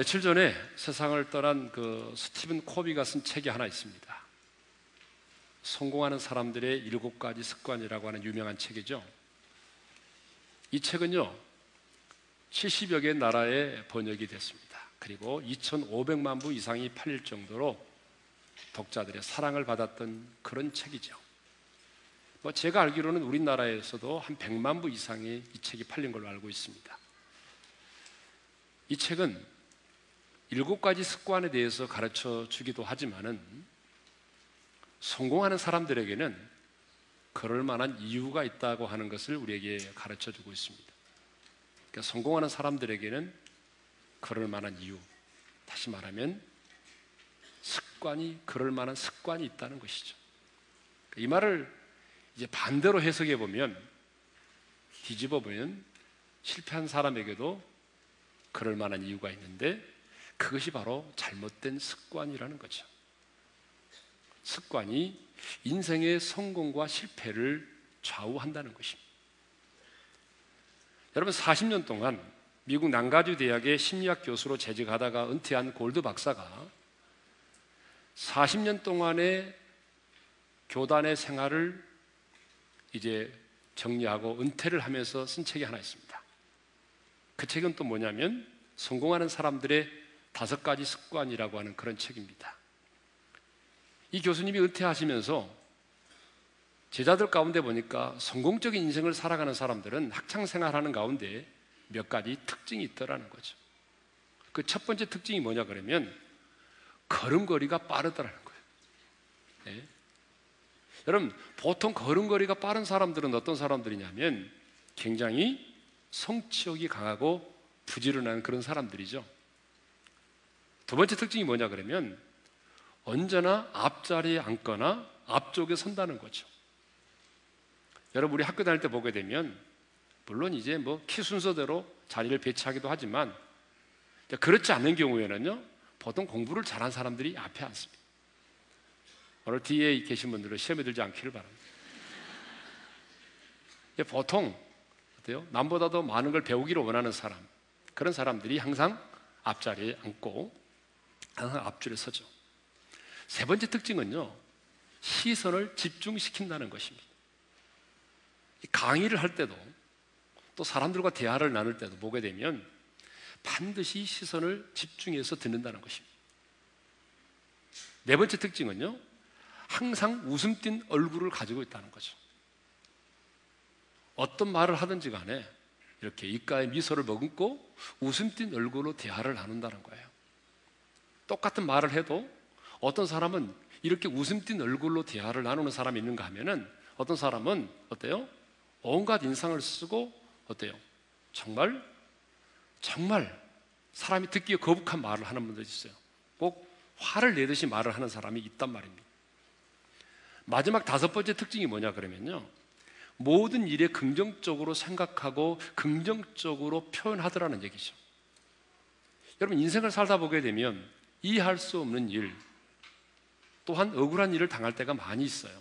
며칠 전에 세상을 떠난 그 스티븐 코비가 쓴 책이 하나 있습니다. 성공하는 사람들의 7가지 습관이라고 하는 유명한 책이죠. 이 책은요 70여 개 나라에 번역이 됐습니다. 그리고 2,500만 부 이상이 팔릴 정도로 독자들의 사랑을 받았던 그런 책이죠. 뭐 제가 알기로는 우리나라에서도 한 100만 부 이상이 이 책이 팔린 걸로 알고 있습니다. 이 책은 7가지 습관에 대해서 가르쳐 주기도 하지만은 성공하는 사람들에게는 그럴 만한 이유가 있다고 하는 것을 우리에게 가르쳐 주고 있습니다. 그러니까 성공하는 사람들에게는 그럴 만한 이유, 다시 말하면 습관이, 그럴 만한 습관이 있다는 것이죠. 이 말을 이제 반대로 해석해 보면, 뒤집어 보면 실패한 사람에게도 그럴 만한 이유가 있는데 그것이 바로 잘못된 습관이라는 거죠. 습관이 인생의 성공과 실패를 좌우한다는 것입니다. 여러분, 40년 동안 미국 난가주 대학의 심리학 교수로 재직하다가 은퇴한 골드 박사가 40년 동안의 교단의 생활을 이제 정리하고 은퇴를 하면서 쓴 책이 하나 있습니다. 그 책은 또 뭐냐면 성공하는 사람들의 5가지 습관이라고 하는 그런 책입니다. 이 교수님이 은퇴하시면서 제자들 가운데 보니까 성공적인 인생을 살아가는 사람들은 학창생활하는 가운데 몇 가지 특징이 있더라는 거죠. 그 첫 번째 특징이 뭐냐 그러면 걸음걸이가 빠르다라는 거예요. 네. 여러분, 보통 걸음걸이가 빠른 사람들은 어떤 사람들이냐면 굉장히 성취욕이 강하고 부지런한 그런 사람들이죠. 두 번째 특징이 뭐냐 그러면 언제나 앞자리에 앉거나 앞쪽에 선다는 거죠. 여러분, 우리 학교 다닐 때 보게 되면 물론 이제 뭐 키 순서대로 자리를 배치하기도 하지만 그렇지 않는 경우에는요 보통 공부를 잘한 사람들이 앞에 앉습니다. 오늘 뒤에 계신 분들은 시험에 들지 않기를 바랍니다. 보통 어때요? 남보다 더 많은 걸 배우기를 원하는 사람, 그런 사람들이 항상 앞자리에 앉고 항상 앞줄에 서죠. 세 번째 특징은요 시선을 집중시킨다는 것입니다. 강의를 할 때도 또 사람들과 대화를 나눌 때도 보게 되면 반드시 시선을 집중해서 듣는다는 것입니다. 네 번째 특징은요 항상 웃음 띤 얼굴을 가지고 있다는 거죠. 어떤 말을 하든지 간에 이렇게 입가에 미소를 머금고 웃음 띤 얼굴로 대화를 나눈다는 거예요. 똑같은 말을 해도 어떤 사람은 이렇게 웃음 띤 얼굴로 대화를 나누는 사람이 있는가 하면은 어떤 사람은 어때요? 온갖 인상을 쓰고 어때요? 정말 사람이 듣기에 거북한 말을 하는 분들이 있어요. 꼭 화를 내듯이 말을 하는 사람이 있단 말입니다. 마지막 5번째 특징이 뭐냐 그러면요 모든 일에 긍정적으로 생각하고 긍정적으로 표현하더라는 얘기죠. 여러분, 인생을 살다 보게 되면 이해할 수 없는 일, 또한 억울한 일을 당할 때가 많이 있어요.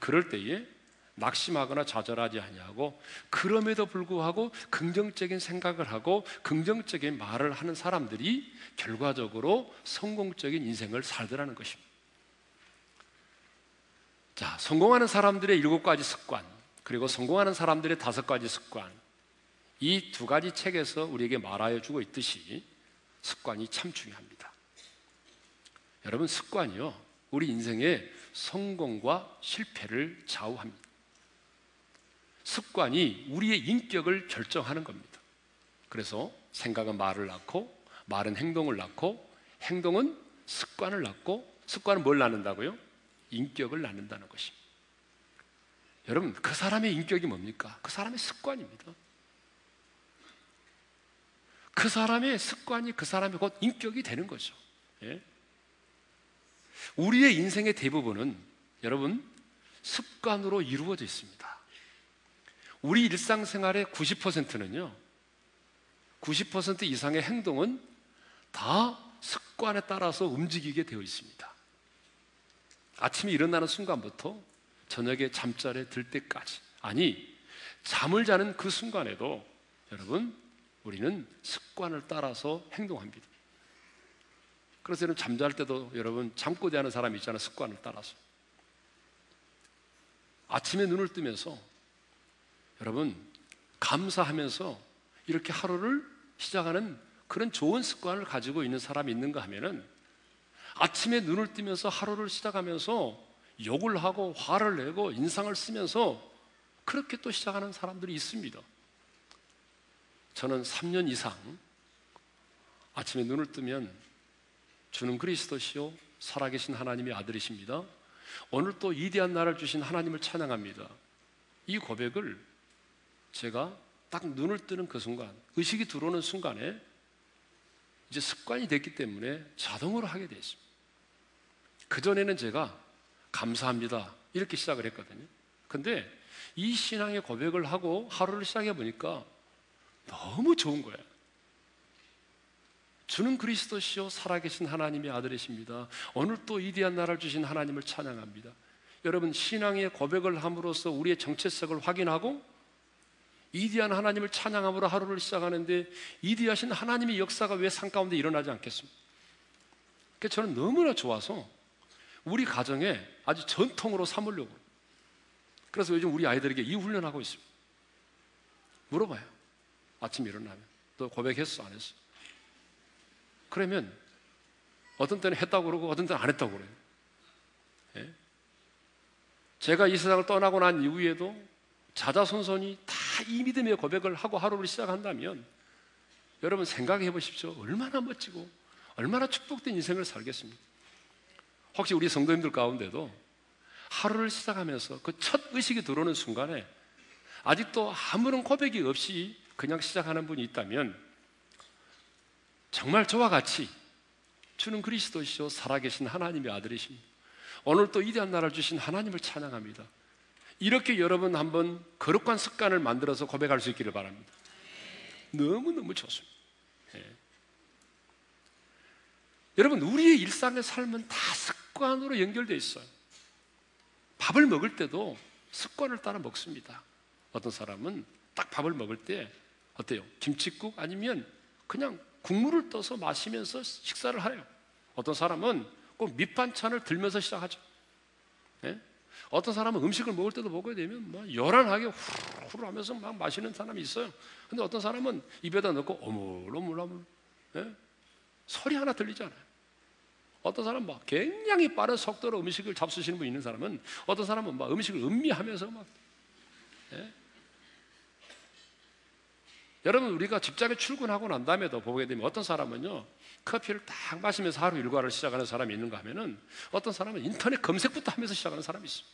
그럴 때에 낙심하거나 좌절하지 아니하고 그럼에도 불구하고 긍정적인 생각을 하고 긍정적인 말을 하는 사람들이 결과적으로 성공적인 인생을 살더라는 것입니다. 자, 성공하는 사람들의 7가지 습관, 그리고 성공하는 사람들의 5가지 습관, 이 2가지 책에서 우리에게 말하여 주고 있듯이 습관이 참 중요합니다. 여러분, 습관이요 우리 인생의 성공과 실패를 좌우합니다. 습관이 우리의 인격을 결정하는 겁니다. 그래서 생각은 말을 낳고, 말은 행동을 낳고, 행동은 습관을 낳고, 습관은 뭘 낳는다고요? 인격을 낳는다는 것입니다. 여러분, 그 사람의 인격이 뭡니까? 그 사람의 습관입니다. 그 사람의 습관이 그 사람의 곧 인격이 되는 거죠. 예? 우리의 인생의 대부분은 여러분 습관으로 이루어져 있습니다. 우리 일상생활의 90%는요 90% 이상의 행동은 다 습관에 따라서 움직이게 되어 있습니다. 아침에 일어나는 순간부터 저녁에 잠자리에 들 때까지, 아니 잠을 자는 그 순간에도 여러분 우리는 습관을 따라서 행동합니다. 그래서 여러분 잠잘 때도 여러분 잠꼬대 하는 사람이 있잖아요. 습관을 따라서. 아침에 눈을 뜨면서 여러분 감사하면서 이렇게 하루를 시작하는 그런 좋은 습관을 가지고 있는 사람이 있는가 하면은 아침에 눈을 뜨면서 하루를 시작하면서 욕을 하고 화를 내고 인상을 쓰면서 그렇게 또 시작하는 사람들이 있습니다. 저는 3년 이상 아침에 눈을 뜨면 주는 그리스도시요 살아계신 하나님의 아들이십니다. 오늘 또 위대한 날을 주신 하나님을 찬양합니다. 이 고백을 제가 딱 눈을 뜨는 그 순간, 의식이 들어오는 순간에 이제 습관이 됐기 때문에 자동으로 하게 되어 있습니다. 그전에는 제가 감사합니다 이렇게 시작을 했거든요. 근데 이 신앙의 고백을 하고 하루를 시작해 보니까 너무 좋은 거예요. 주는 그리스도시요 살아계신 하나님의 아들이십니다. 오늘 또 위대한 날을 주신 하나님을 찬양합니다. 여러분 신앙의 고백을 함으로써 우리의 정체성을 확인하고 위대한 하나님을 찬양함으로 하루를 시작하는데 위대하신 하나님의 역사가 왜 삶 가운데 일어나지 않겠습니까? 그래서 저는 너무나 좋아서 우리 가정에 아주 전통으로 삼으려고. 그래서 요즘 우리 아이들에게 이 훈련하고 있습니다. 물어봐요. 아침에 일어나면 너 고백했어 안 했어? 그러면 어떤 때는 했다고 그러고 어떤 때는 안 했다고 그래요. 예? 제가 이 세상을 떠나고 난 이후에도 자자손손이 다 이 믿음의 고백을 하고 하루를 시작한다면 여러분 생각해 보십시오. 얼마나 멋지고 얼마나 축복된 인생을 살겠습니까? 혹시 우리 성도님들 가운데도 하루를 시작하면서 그 첫 의식이 들어오는 순간에 아직도 아무런 고백이 없이 그냥 시작하는 분이 있다면 정말 저와 같이 주는 그리스도시요 살아계신 하나님의 아들이십니다. 오늘 또 위대한 날을 주신 하나님을 찬양합니다. 이렇게 여러분 한번 거룩한 습관을 만들어서 고백할 수 있기를 바랍니다. 너무너무 좋습니다. 네. 여러분 우리의 일상의 삶은 다 습관으로 연결되어 있어요. 밥을 먹을 때도 습관을 따라 먹습니다. 어떤 사람은 딱 밥을 먹을 때 어때요? 김칫국 아니면 그냥 국물을 떠서 마시면서 식사를 해요. 어떤 사람은 꼭 밑반찬을 들면서 시작하죠. 예? 어떤 사람은 음식을 먹을 때도 먹어야 되면 막 요란하게 후루후루 하면서 막 마시는 사람이 있어요. 근데 어떤 사람은 입에다 넣고 오물오물오물 예? 소리 하나 들리지 않아요. 어떤 사람은 막 굉장히 빠른 속도로 음식을 잡수시는 분이 있는 사람은 어떤 사람은 막 음식을 음미하면서 막 예? 여러분 우리가 직장에 출근하고 난 다음에도 보게 되면 어떤 사람은요 커피를 딱 마시면서 하루 일과를 시작하는 사람이 있는가 하면은 어떤 사람은 인터넷 검색부터 하면서 시작하는 사람이 있어요.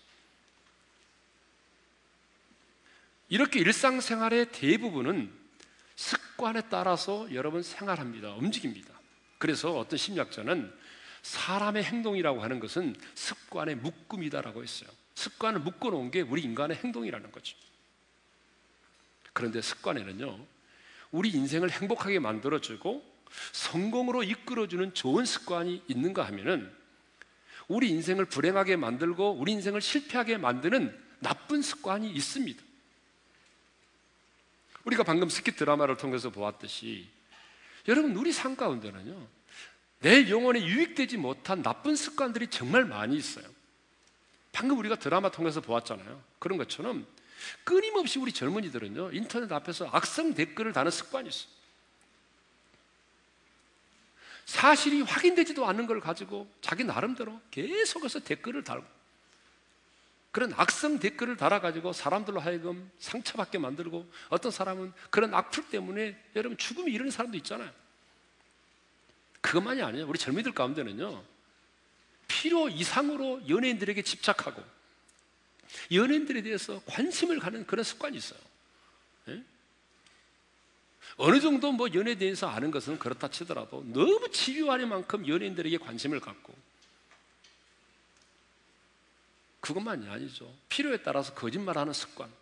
이렇게 일상생활의 대부분은 습관에 따라서 여러분 생활합니다. 움직입니다. 그래서 어떤 심리학자는 사람의 행동이라고 하는 것은 습관의 묶음이다라고 했어요. 습관을 묶어놓은 게 우리 인간의 행동이라는 거죠. 그런데 습관에는요 우리 인생을 행복하게 만들어주고 성공으로 이끌어주는 좋은 습관이 있는가 하면은 우리 인생을 불행하게 만들고 우리 인생을 실패하게 만드는 나쁜 습관이 있습니다. 우리가 방금 스킷 드라마를 통해서 보았듯이 여러분 우리 삶 가운데는요 내 영혼에 유익되지 못한 나쁜 습관들이 정말 많이 있어요. 방금 우리가 드라마 통해서 보았잖아요. 그런 것처럼 끊임없이 우리 젊은이들은요 인터넷 앞에서 악성 댓글을 다는 습관이 있어요. 사실이 확인되지도 않은 걸 가지고 자기 나름대로 계속해서 댓글을 달고 그런 악성 댓글을 달아가지고 사람들로 하여금 상처받게 만들고 어떤 사람은 그런 악플 때문에 여러분 죽음이 이르는 사람도 있잖아요. 그것만이 아니에요. 우리 젊은이들 가운데는요 필요 이상으로 연예인들에게 집착하고 연예인들에 대해서 관심을 가는 그런 습관이 있어요. 예? 어느 정도 뭐 연예에 대해서 아는 것은 그렇다 치더라도 너무 집요할 만큼 연예인들에게 관심을 갖고 그것만이 아니죠. 필요에 따라서 거짓말하는 습관.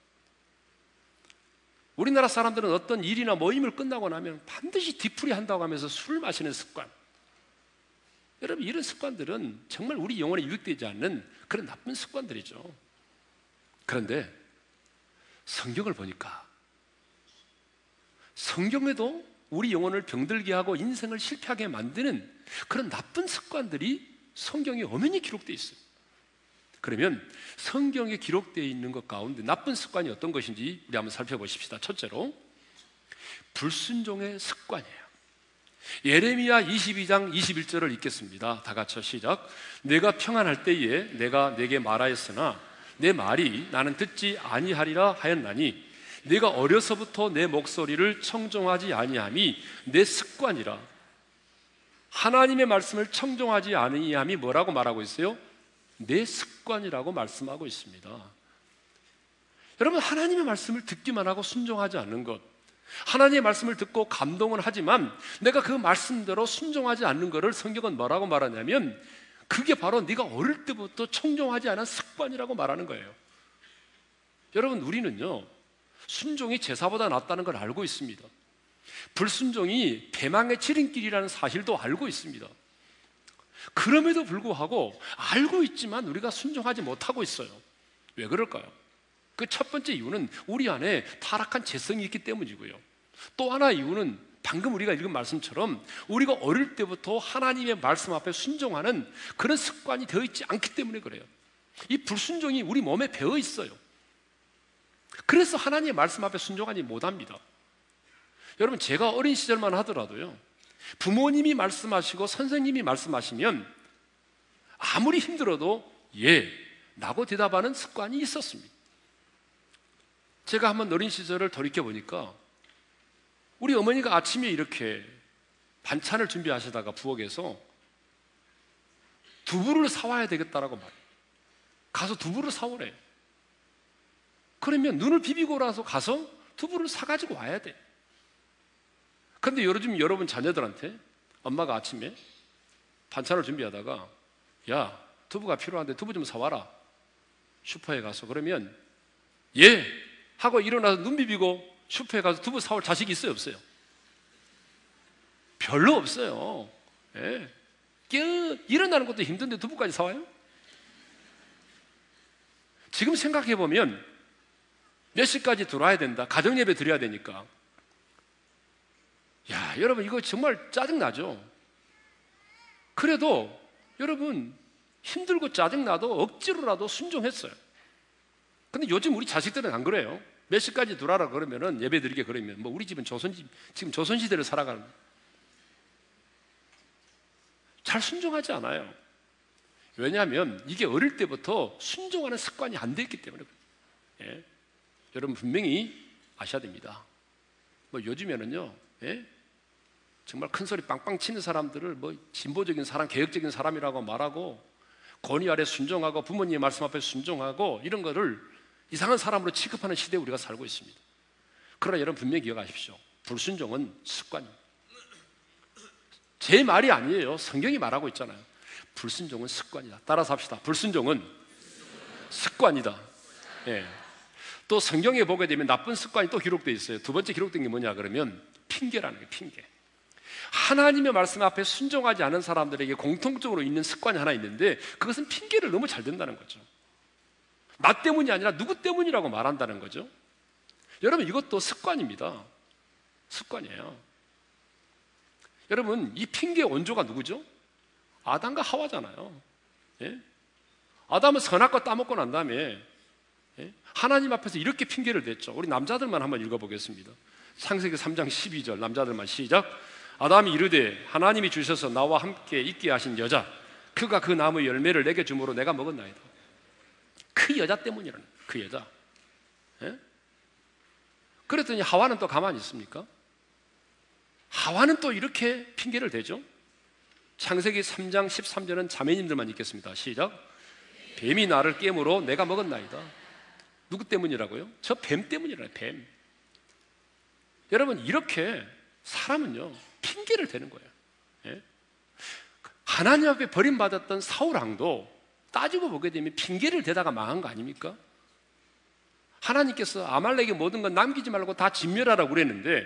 우리나라 사람들은 어떤 일이나 모임을 끝나고 나면 반드시 뒤풀이 한다고 하면서 술 마시는 습관. 여러분 이런 습관들은 정말 우리 영혼에 유익되지 않는 그런 나쁜 습관들이죠. 그런데 성경을 보니까 성경에도 우리 영혼을 병들게 하고 인생을 실패하게 만드는 그런 나쁜 습관들이 성경에 엄연히 기록되어 있어요. 그러면 성경에 기록되어 있는 것 가운데 나쁜 습관이 어떤 것인지 우리 한번 살펴보십시다. 첫째로 불순종의 습관이에요. 예레미야 22장 21절을 읽겠습니다. 다 같이 시작. 내가 평안할 때에 내가 네게 말하였으나 내 말이 나는 듣지 아니하리라 하였나니 내가 어려서부터 내 목소리를 청종하지 아니함이 내 습관이라. 하나님의 말씀을 청종하지 아니함이 뭐라고 말하고 있어요? 내 습관이라고 말씀하고 있습니다. 여러분, 하나님의 말씀을 듣기만 하고 순종하지 않는 것, 하나님의 말씀을 듣고 감동은 하지만 내가 그 말씀대로 순종하지 않는 것을 성경은 뭐라고 말하냐면 그게 바로 네가 어릴 때부터 청종하지 않은 습관이라고 말하는 거예요. 여러분, 우리는요 순종이 제사보다 낫다는 걸 알고 있습니다. 불순종이 배망의 지름길이라는 사실도 알고 있습니다. 그럼에도 불구하고 알고 있지만 우리가 순종하지 못하고 있어요. 왜 그럴까요? 그 첫 번째 이유는 우리 안에 타락한 죄성이 있기 때문이고요. 또 하나 이유는 방금 우리가 읽은 말씀처럼 우리가 어릴 때부터 하나님의 말씀 앞에 순종하는 그런 습관이 되어 있지 않기 때문에 그래요. 이 불순종이 우리 몸에 배어 있어요. 그래서 하나님의 말씀 앞에 순종하지 못합니다. 여러분, 제가 어린 시절만 하더라도요 부모님이 말씀하시고 선생님이 말씀하시면 아무리 힘들어도 예! 라고 대답하는 습관이 있었습니다. 제가 한번 어린 시절을 돌이켜보니까 우리 어머니가 아침에 이렇게 반찬을 준비하시다가 부엌에서 두부를 사와야 되겠다라고 말해요. 가서 두부를 사오래. 그러면 눈을 비비고 나서 가서 두부를 사가지고 와야 돼. 근데 요즘 여러분 자녀들한테 엄마가 아침에 반찬을 준비하다가 야, 두부가 필요한데 두부 좀 사와라. 슈퍼에 가서 그러면 예! 하고 일어나서 눈 비비고 슈퍼에 가서 두부 사올 자식이 있어요? 없어요? 별로 없어요. 예. 일어나는 것도 힘든데 두부까지 사와요? 지금 생각해보면 몇 시까지 들어와야 된다. 가정예배 드려야 되니까. 야, 여러분 이거 정말 짜증나죠? 그래도 여러분 힘들고 짜증나도 억지로라도 순종했어요. 근데 요즘 우리 자식들은 안 그래요. 몇 시까지 들어와라 그러면은 예배 드리게 그러면 뭐 우리 집은 지금 조선시대를 살아가는 잘 순종하지 않아요. 왜냐하면 이게 어릴 때부터 순종하는 습관이 안 돼 있기 때문에 그래요. 예. 여러분 분명히 아셔야 됩니다. 뭐 요즘에는요 예? 정말 큰 소리 빵빵 치는 사람들을 뭐 진보적인 사람, 개혁적인 사람이라고 말하고 권위 아래 순종하고 부모님의 말씀 앞에 순종하고 이런 거를 이상한 사람으로 취급하는 시대에 우리가 살고 있습니다. 그러나 여러분 분명히 기억하십시오. 불순종은 습관입니다. 제 말이 아니에요. 성경이 말하고 있잖아요. 불순종은 습관이다. 따라서 합시다. 불순종은 습관이다. 예. 또 성경에 보게 되면 나쁜 습관이 또 기록되어 있어요. 두 번째 기록된 게 뭐냐 그러면 핑계라는 게 핑계. 하나님의 말씀 앞에 순종하지 않은 사람들에게 공통적으로 있는 습관이 하나 있는데 그것은 핑계를 너무 잘 댄다는 거죠. 나 때문이 아니라 누구 때문이라고 말한다는 거죠. 여러분 이것도 습관입니다. 습관이에요. 여러분 이 핑계의 원조가 누구죠? 아담과 하와잖아요. 예? 아담은 선악과 따먹고 난 다음에 예? 하나님 앞에서 이렇게 핑계를 댔죠. 우리 남자들만 한번 읽어보겠습니다. 창세기 3장 12절 남자들만 시작. 아담이 이르되 하나님이 주셔서 나와 함께 있게 하신 여자 그가 그 나무의 열매를 내게 주므로 내가 먹었나이다. 그 여자 때문이라는 그 여자. 예? 그랬더니 하와는 또 가만히 있습니까? 하와는 또 이렇게 핑계를 대죠. 창세기 3장 13절은 자매님들만 읽겠습니다. 시작. 뱀이 나를 깨므로 내가 먹었나이다. 누구 때문이라고요? 저 뱀 때문이라요. 뱀. 여러분 이렇게 사람은요 핑계를 대는 거예요. 예? 하나님 앞에 버림받았던 사울왕도 따지고 보게 되면 핑계를 대다가 망한 거 아닙니까? 하나님께서 아말렉의 모든 건 남기지 말고 다 진멸하라고 그랬는데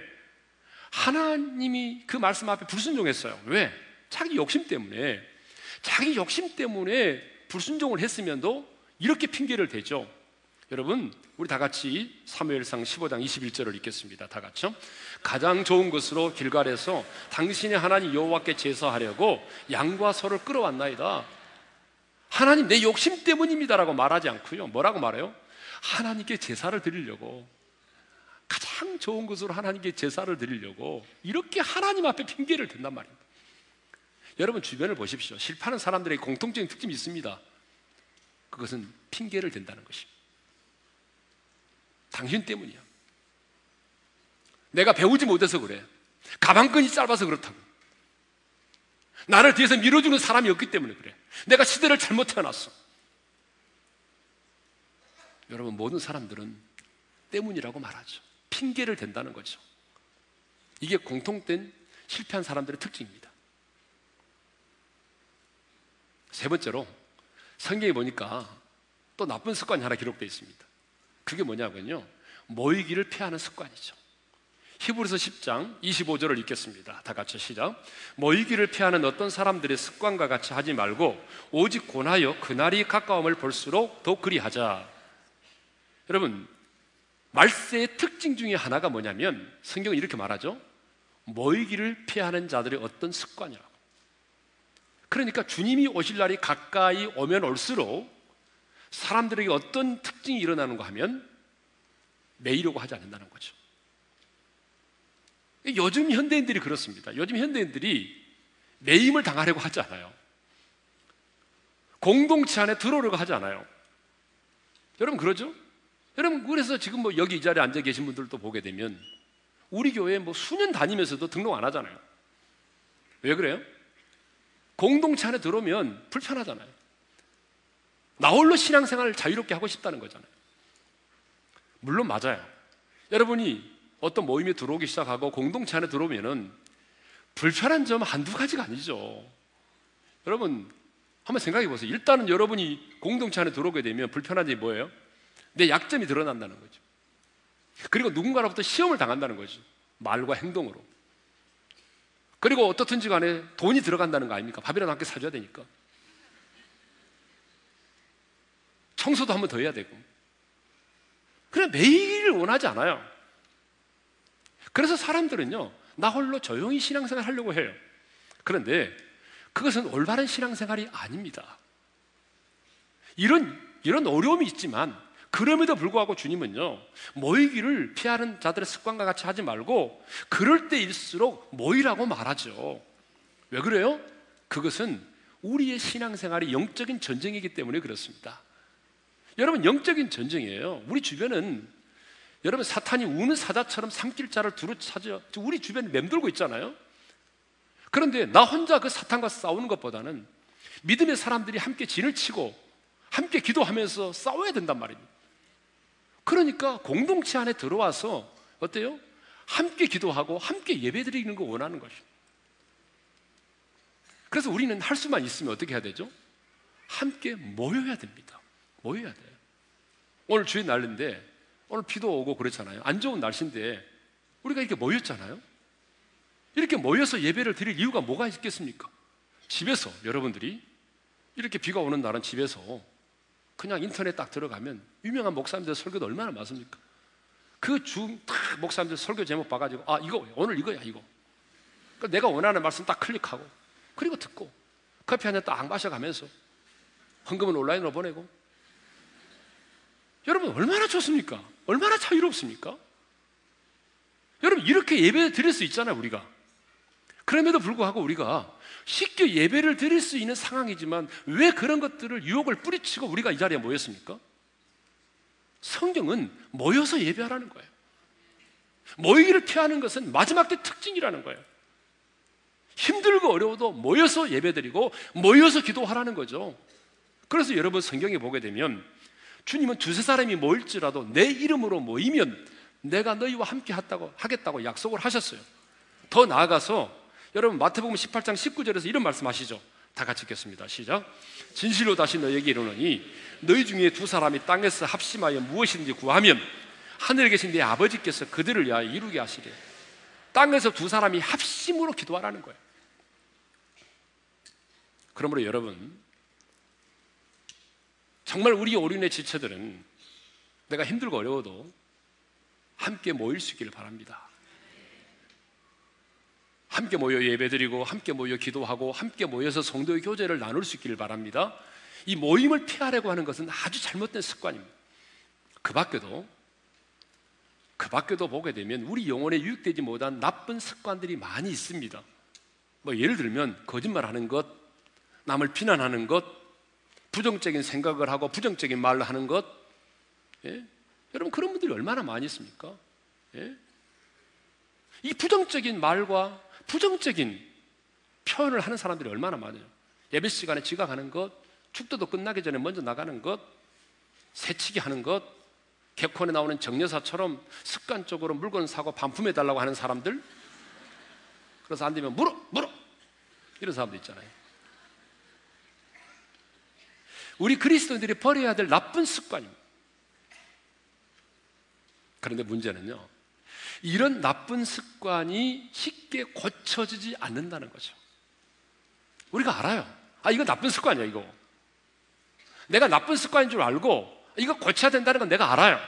하나님이 그 말씀 앞에 불순종했어요. 왜? 자기 욕심 때문에. 자기 욕심 때문에 불순종을 했으면도 이렇게 핑계를 대죠. 여러분, 우리 다 같이 사무엘상 15장 21절을 읽겠습니다. 다 같이요. 가장 좋은 것으로 길갈에서 당신의 하나님 여호와께 제사하려고 양과 소를 끌어왔나이다. 하나님 내 욕심 때문입니다라고 말하지 않고요. 뭐라고 말해요? 하나님께 제사를 드리려고, 가장 좋은 것으로 하나님께 제사를 드리려고 이렇게 하나님 앞에 핑계를 댄단 말입니다. 여러분 주변을 보십시오. 실패하는 사람들의 공통적인 특징이 있습니다. 그것은 핑계를 댄다는 것입니다. 당신 때문이야. 내가 배우지 못해서 그래. 가방끈이 짧아서 그렇다고. 나를 뒤에서 밀어주는 사람이 없기 때문에 그래. 내가 시대를 잘못 태어났어. 여러분, 모든 사람들은 때문이라고 말하죠. 핑계를 댄다는 거죠. 이게 공통된 실패한 사람들의 특징입니다. 세 번째로, 성경에 보니까 또 나쁜 습관이 하나 기록되어 있습니다. 그게 뭐냐면요, 모이기를 피하는 습관이죠. 히브리서 10장 25절을 읽겠습니다. 다 같이 시작. 모이기를 피하는 어떤 사람들의 습관과 같이 하지 말고 오직 권하여 그날이 가까움을 볼수록 더 그리하자. 여러분, 말세의 특징 중에 하나가 뭐냐면 성경은 이렇게 말하죠. 모이기를 피하는 자들의 어떤 습관이라고. 그러니까 주님이 오실 날이 가까이 오면 올수록 사람들에게 어떤 특징이 일어나는가 하면 매이려고 하지 않는다는 거죠. 요즘 현대인들이 그렇습니다. 요즘 현대인들이 매임을 당하려고 하지 않아요. 공동체 안에 들어오려고 하지 않아요. 여러분 그러죠? 여러분 그래서 지금 뭐 여기 이 자리에 앉아 계신 분들도 보게 되면 우리 교회에 뭐 수년 다니면서도 등록 안 하잖아요. 왜 그래요? 공동체 안에 들어오면 불편하잖아요. 나 홀로 신앙생활을 자유롭게 하고 싶다는 거잖아요. 물론 맞아요. 여러분이 어떤 모임에 들어오기 시작하고 공동체 안에 들어오면은 불편한 점 한두 가지가 아니죠. 여러분 한번 생각해 보세요. 일단은 여러분이 공동체 안에 들어오게 되면 불편한 점이 뭐예요? 내 약점이 드러난다는 거죠. 그리고 누군가로부터 시험을 당한다는 거죠. 말과 행동으로. 그리고 어떻든지 간에 돈이 들어간다는 거 아닙니까? 밥이라도 함께 사줘야 되니까. 청소도 한 번 더 해야 되고. 그냥 매일을 원하지 않아요. 그래서 사람들은요, 나 홀로 조용히 신앙생활 하려고 해요. 그런데 그것은 올바른 신앙생활이 아닙니다. 이런 어려움이 있지만 그럼에도 불구하고 주님은요, 모이기를 피하는 자들의 습관과 같이 하지 말고 그럴 때일수록 모이라고 말하죠. 왜 그래요? 그것은 우리의 신앙생활이 영적인 전쟁이기 때문에 그렇습니다. 여러분 영적인 전쟁이에요. 우리 주변은 여러분 사탄이 우는 사자처럼 삼킬 자를 두루 찾아 우리 주변에 맴돌고 있잖아요. 그런데 나 혼자 그 사탄과 싸우는 것보다는 믿음의 사람들이 함께 진을 치고 함께 기도하면서 싸워야 된단 말입니다. 그러니까 공동체 안에 들어와서 어때요? 함께 기도하고 함께 예배드리는 거 원하는 것입니다. 그래서 우리는 할 수만 있으면 어떻게 해야 되죠? 함께 모여야 됩니다. 모여야 돼요. 오늘 주의 날인데 오늘 비도 오고 그렇잖아요. 안 좋은 날씨인데 우리가 이렇게 모였잖아요. 이렇게 모여서 예배를 드릴 이유가 뭐가 있겠습니까? 집에서 여러분들이 이렇게 비가 오는 날은 집에서 그냥 인터넷 딱 들어가면 유명한 목사님들 설교도 얼마나 많습니까? 그 중 딱 목사님들 설교 제목 봐가지고 아 이거 오늘 이거야 이거. 그러니까 내가 원하는 말씀 딱 클릭하고 그리고 듣고 커피 한 잔 딱 마셔가면서 헌금은 온라인으로 보내고. 여러분 얼마나 좋습니까? 얼마나 자유롭습니까? 여러분 이렇게 예배 드릴 수 있잖아요 우리가. 그럼에도 불구하고 우리가 쉽게 예배를 드릴 수 있는 상황이지만 왜 그런 것들을 유혹을 뿌리치고 우리가 이 자리에 모였습니까? 성경은 모여서 예배하라는 거예요. 모이기를 피하는 것은 마지막 때 특징이라는 거예요. 힘들고 어려워도 모여서 예배드리고 모여서 기도하라는 거죠. 그래서 여러분 성경에 보게 되면 주님은 두세 사람이 모일지라도 내 이름으로 모이면 내가 너희와 함께 하겠다고 약속을 하셨어요. 더 나아가서 여러분 마태복음 18장 19절에서 이런 말씀하시죠. 다 같이 읽겠습니다. 시작. 진실로 다시 너희에게 이르노니 너희 중에 두 사람이 땅에서 합심하여 무엇이든지 구하면 하늘에 계신 내 아버지께서 그들을 위하여 이루게 하시리라. 땅에서 두 사람이 합심으로 기도하라는 거예요. 그러므로 여러분 정말 우리 오륜의 지체들은 내가 힘들고 어려워도 함께 모일 수 있기를 바랍니다. 함께 모여 예배드리고 함께 모여 기도하고 함께 모여서 성도의 교제를 나눌 수 있기를 바랍니다. 이 모임을 피하려고 하는 것은 아주 잘못된 습관입니다. 그 밖에도 보게 되면 우리 영혼에 유익되지 못한 나쁜 습관들이 많이 있습니다. 뭐 예를 들면 거짓말하는 것, 남을 비난하는 것, 부정적인 생각을 하고 부정적인 말을 하는 것. 예? 여러분 그런 분들이 얼마나 많이 있습니까? 예? 이 부정적인 말과 부정적인 표현을 하는 사람들이 얼마나 많아요. 예배 시간에 지각하는 것, 축도도 끝나기 전에 먼저 나가는 것, 새치기 하는 것, 개콘에 나오는 정여사처럼 습관적으로 물건 사고 반품해달라고 하는 사람들, 그래서 안 되면 물어! 이런 사람도 있잖아요. 우리 그리스도인들이 버려야 될 나쁜 습관입니다. 그런데 문제는요, 이런 나쁜 습관이 쉽게 고쳐지지 않는다는 거죠. 우리가 알아요. 이거 나쁜 습관이야, 이거. 내가 나쁜 습관인 줄 알고 이거 고쳐야 된다는 건 내가 알아요.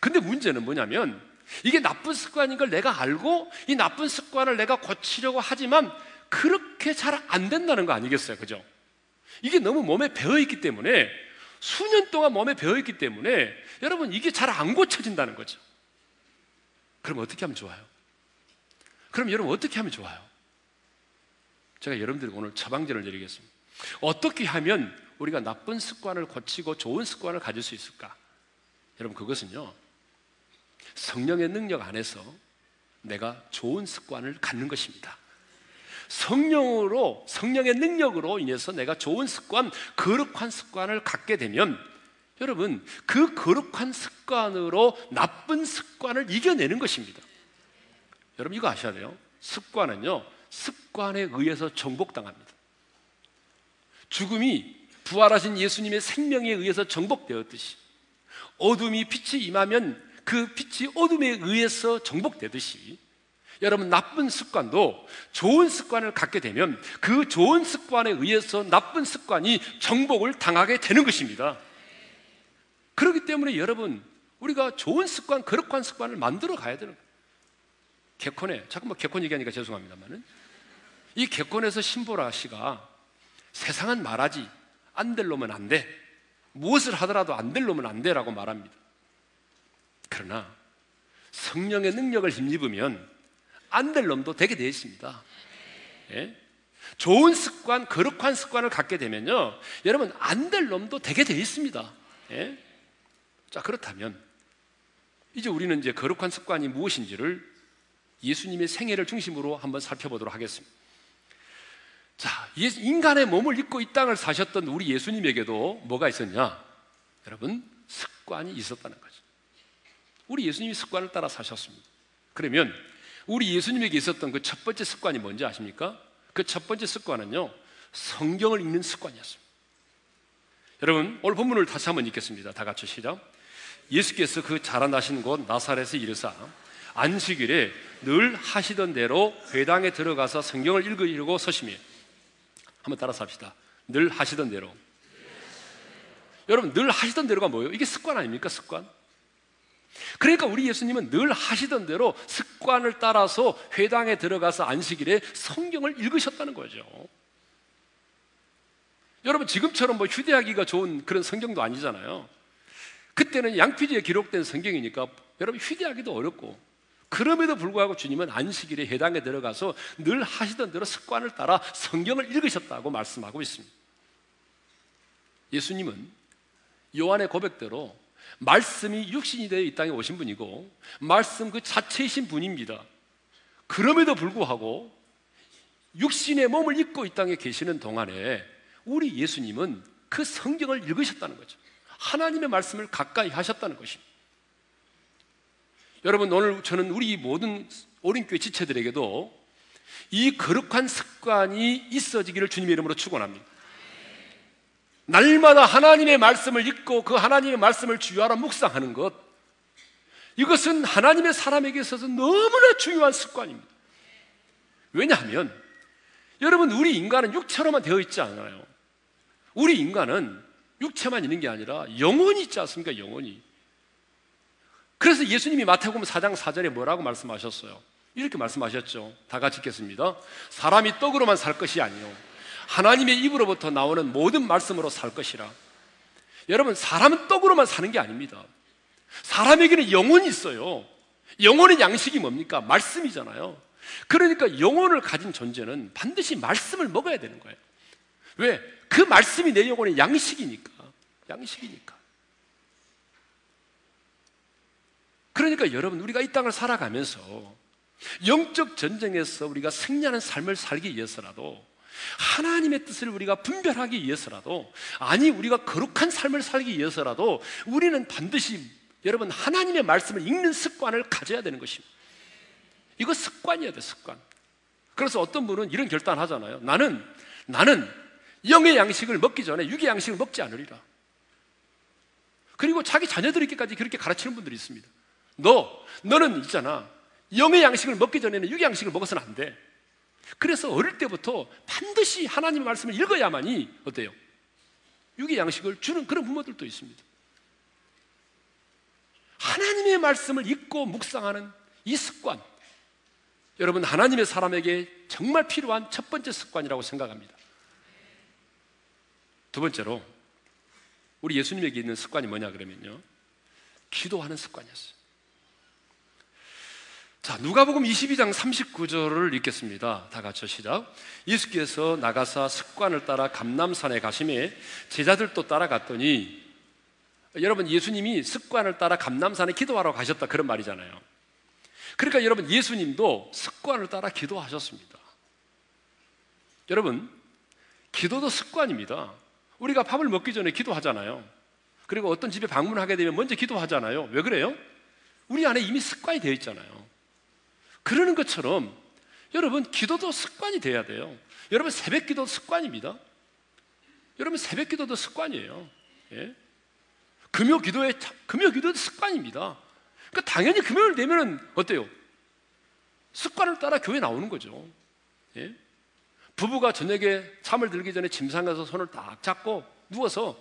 근데 문제는 뭐냐면 이게 나쁜 습관인 걸 내가 알고 이 나쁜 습관을 내가 고치려고 하지만 그렇게 잘 안 된다는 거 아니겠어요? 그죠? 이게 너무 몸에 배어있기 때문에, 수년 동안 몸에 배어있기 때문에 여러분 이게 잘 안 고쳐진다는 거죠. 그럼 어떻게 하면 좋아요? 그럼 여러분 어떻게 하면 좋아요? 제가 여러분들에게 오늘 처방전을 드리겠습니다. 어떻게 하면 우리가 나쁜 습관을 고치고 좋은 습관을 가질 수 있을까? 여러분 그것은요, 성령의 능력 안에서 내가 좋은 습관을 갖는 것입니다. 성령의 능력으로 인해서 내가 좋은 습관, 거룩한 습관을 갖게 되면 여러분 그 거룩한 습관으로 나쁜 습관을 이겨내는 것입니다. 여러분 이거 아셔야 돼요. 습관은요, 습관에 의해서 정복당합니다. 죽음이 부활하신 예수님의 생명에 의해서 정복되었듯이, 어둠이 빛이 임하면 그 빛이 어둠에 의해서 정복되듯이 여러분 나쁜 습관도 좋은 습관을 갖게 되면 그 좋은 습관에 의해서 나쁜 습관이 정복을 당하게 되는 것입니다. 그렇기 때문에 여러분 우리가 좋은 습관, 거룩한 습관을 만들어 가야 되는 거예요. 개콘에, 자꾸만 개콘 얘기하니까 죄송합니다만은, 이 개콘에서 신보라 씨가 세상은 말하지 안 될 놈은 안 돼, 무엇을 하더라도 안 될 놈은 안 돼라고 말합니다. 그러나 성령의 능력을 힘입으면 안 될 놈도 되게 되어 있습니다. 예? 좋은 습관, 거룩한 습관을 갖게 되면요 여러분 안 될 놈도 되게 되어 있습니다. 예? 자, 그렇다면 이제 우리는 이제 거룩한 습관이 무엇인지를 예수님의 생애를 중심으로 한번 살펴보도록 하겠습니다. 자, 인간의 몸을 입고 이 땅을 사셨던 우리 예수님에게도 뭐가 있었냐? 여러분, 습관이 있었다는 거죠. 우리 예수님이 습관을 따라 사셨습니다. 그러면 우리 예수님에게 있었던 그 첫 번째 습관이 뭔지 아십니까? 그 첫 번째 습관은요, 성경을 읽는 습관이었습니다. 여러분, 오늘 본문을 다시 한번 읽겠습니다. 다 같이 시작. 예수께서 그 자라나신 곳 나사렛에 이르사 안식일에 늘 하시던 대로 회당에 들어가서 성경을 읽으려고 서심이에요. 한번 따라서 합시다. 늘 하시던 대로. 여러분 늘 하시던 대로가 뭐예요? 이게 습관 아닙니까? 습관. 그러니까 우리 예수님은 늘 하시던 대로 습관을 따라서 회당에 들어가서 안식일에 성경을 읽으셨다는 거죠. 여러분 지금처럼 뭐 휴대하기가 좋은 그런 성경도 아니잖아요. 그때는 양피지에 기록된 성경이니까 여러분 휴대하기도 어렵고, 그럼에도 불구하고 주님은 안식일에 회당에 들어가서 늘 하시던 대로 습관을 따라 성경을 읽으셨다고 말씀하고 있습니다. 예수님은 요한의 고백대로 말씀이 육신이 되어 이 땅에 오신 분이고 말씀 그 자체이신 분입니다. 그럼에도 불구하고 육신의 몸을 입고 이 땅에 계시는 동안에 우리 예수님은 그 성경을 읽으셨다는 거죠. 하나님의 말씀을 가까이 하셨다는 것입니다. 여러분 오늘 저는 우리 모든 어린 교회 지체들에게도 이 거룩한 습관이 있어지기를 주님의 이름으로 축원합니다. 날마다 하나님의 말씀을 읽고 그 하나님의 말씀을 주야로 묵상하는 것, 이것은 하나님의 사람에게 있어서 너무나 중요한 습관입니다. 왜냐하면 여러분 우리 인간은 육체로만 되어 있지 않아요. 우리 인간은 육체만 있는 게 아니라 영혼이 있지 않습니까? 영혼이. 그래서 예수님이 마태복음 4장 4절에 뭐라고 말씀하셨어요? 이렇게 말씀하셨죠. 다 같이 읽겠습니다. 사람이 떡으로만 살 것이 아니요 하나님의 입으로부터 나오는 모든 말씀으로 살 것이라. 여러분, 사람은 떡으로만 사는 게 아닙니다. 사람에게는 영혼이 있어요. 영혼의 양식이 뭡니까? 말씀이잖아요. 그러니까 영혼을 가진 존재는 반드시 말씀을 먹어야 되는 거예요. 왜? 그 말씀이 내 영혼의 양식이니까. 양식이니까. 그러니까 여러분, 우리가 이 땅을 살아가면서 영적 전쟁에서 우리가 승리하는 삶을 살기 위해서라도, 하나님의 뜻을 우리가 분별하기 위해서라도, 아니 우리가 거룩한 삶을 살기 위해서라도, 우리는 반드시 여러분 하나님의 말씀을 읽는 습관을 가져야 되는 것입니다. 이거 습관이어야 돼, 습관. 그래서 어떤 분은 이런 결단을 하잖아요. 나는 영의 양식을 먹기 전에 육의 양식을 먹지 않으리라. 그리고 자기 자녀들에게까지 그렇게 가르치는 분들이 있습니다. 너는 있잖아, 영의 양식을 먹기 전에는 육의 양식을 먹어서는 안 돼. 그래서 어릴 때부터 반드시 하나님의 말씀을 읽어야만이 어때요? 육의 양식을 주는 그런 부모들도 있습니다. 하나님의 말씀을 읽고 묵상하는 이 습관, 여러분 하나님의 사람에게 정말 필요한 첫 번째 습관이라고 생각합니다. 두 번째로 우리 예수님에게 있는 습관이 뭐냐 그러면요, 기도하는 습관이었어요. 자, 누가복음 22장 39절을 읽겠습니다. 다 같이 시작. 예수께서 나가사 습관을 따라 감람산에 가심에 제자들도 따라갔더니, 여러분 예수님이 습관을 따라 감람산에 기도하러 가셨다 그런 말이잖아요. 그러니까 여러분 예수님도 습관을 따라 기도하셨습니다. 여러분 기도도 습관입니다. 우리가 밥을 먹기 전에 기도하잖아요. 그리고 어떤 집에 방문하게 되면 먼저 기도하잖아요. 왜 그래요? 우리 안에 이미 습관이 되어 있잖아요. 그러는 것처럼 여러분 기도도 습관이 돼야 돼요. 여러분 새벽 기도도 습관입니다. 여러분 새벽 기도도 습관이에요. 예? 금요 기도도 습관입니다. 그러니까 당연히 금요일 되면은 어때요? 습관을 따라 교회 나오는 거죠. 예? 부부가 저녁에 잠을 들기 전에 침상 가서 손을 딱 잡고 누워서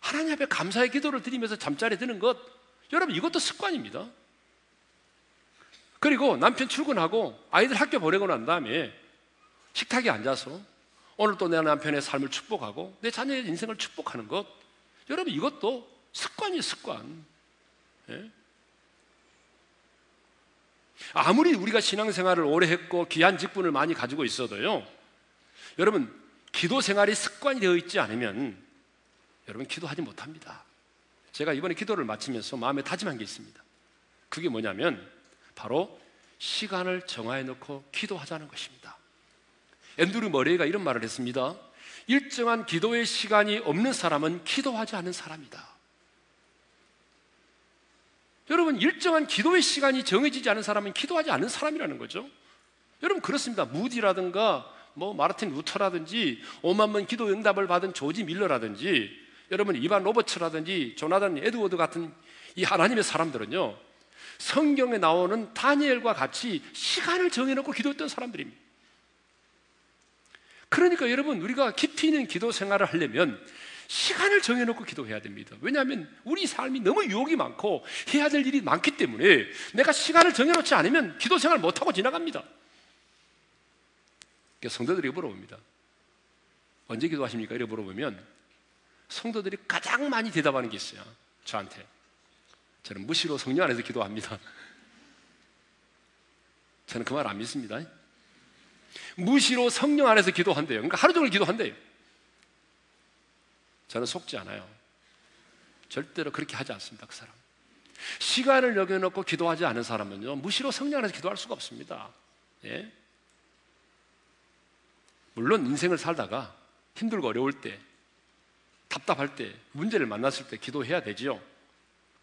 하나님 앞에 감사의 기도를 드리면서 잠자리에 드는 것, 여러분 이것도 습관입니다. 그리고 남편 출근하고 아이들 학교 보내고 난 다음에 식탁에 앉아서 오늘 또 내 남편의 삶을 축복하고 내 자녀의 인생을 축복하는 것, 여러분 이것도 습관이에요, 습관. 예? 아무리 우리가 신앙생활을 오래 했고 귀한 직분을 많이 가지고 있어도요, 여러분 기도 생활이 습관이 되어 있지 않으면 여러분 기도하지 못합니다. 제가 이번에 기도를 마치면서 마음에 다짐한 게 있습니다. 그게 뭐냐면 바로 시간을 정해 놓고 기도하자는 것입니다. 앤드류 머레이가 이런 말을 했습니다. 일정한 기도의 시간이 없는 사람은 기도하지 않은 사람이다. 여러분 일정한 기도의 시간이 정해지지 않은 사람은 기도하지 않은 사람이라는 거죠. 여러분 그렇습니다. 무디라든가 마르틴 루터라든지, 5만 번 기도 응답을 받은 조지 밀러라든지, 여러분 이반 로버츠라든지 조나단 에드워드 같은 이 하나님의 사람들은요, 성경에 나오는 다니엘과 같이 시간을 정해놓고 기도했던 사람들입니다. 그러니까 여러분 우리가 깊이 있는 기도 생활을 하려면 시간을 정해놓고 기도해야 됩니다. 왜냐하면 우리 삶이 너무 유혹이 많고 해야 될 일이 많기 때문에 내가 시간을 정해놓지 않으면 기도 생활 못하고 지나갑니다. 그래서 성도들이 물어봅니다. 언제 기도하십니까? 이렇게 물어보면 성도들이 가장 많이 대답하는 게 있어요. 저한테. 저는 무시로 성령 안에서 기도합니다. 저는 그 말 안 믿습니다. 무시로 성령 안에서 기도한대요. 그러니까 하루 종일 기도한대요. 저는 속지 않아요. 절대로 그렇게 하지 않습니다. 그 사람. 시간을 여겨놓고 기도하지 않은 사람은요, 무시로 성령 안에서 기도할 수가 없습니다. 예? 물론 인생을 살다가 힘들고 어려울 때, 답답할 때, 문제를 만났을 때 기도해야 되지요.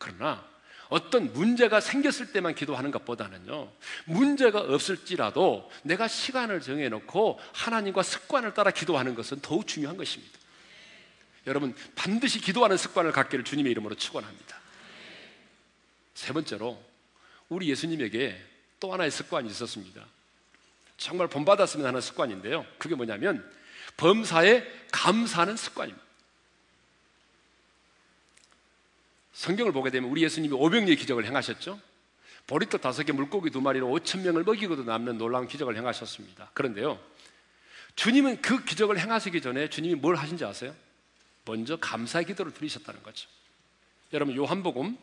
그러나 어떤 문제가 생겼을 때만 기도하는 것보다는요, 문제가 없을지라도 내가 시간을 정해놓고 하나님과 습관을 따라 기도하는 것은 더욱 중요한 것입니다. 여러분 반드시 기도하는 습관을 갖기를 주님의 이름으로 축원합니다. 세 번째로 우리 예수님에게 또 하나의 습관이 있었습니다. 정말 본받았으면 하는 습관인데요, 그게 뭐냐면 범사에 감사하는 습관입니다. 성경을 보게 되면 우리 예수님이 오병이의 기적을 행하셨죠. 보리떡 5개, 물고기 2마리로 5,000명을 먹이고도 남는 놀라운 기적을 행하셨습니다. 그런데요, 주님은 그 기적을 행하시기 전에 주님이 뭘 하신지 아세요? 먼저 감사의 기도를 드리셨다는 거죠. 여러분, 요한복음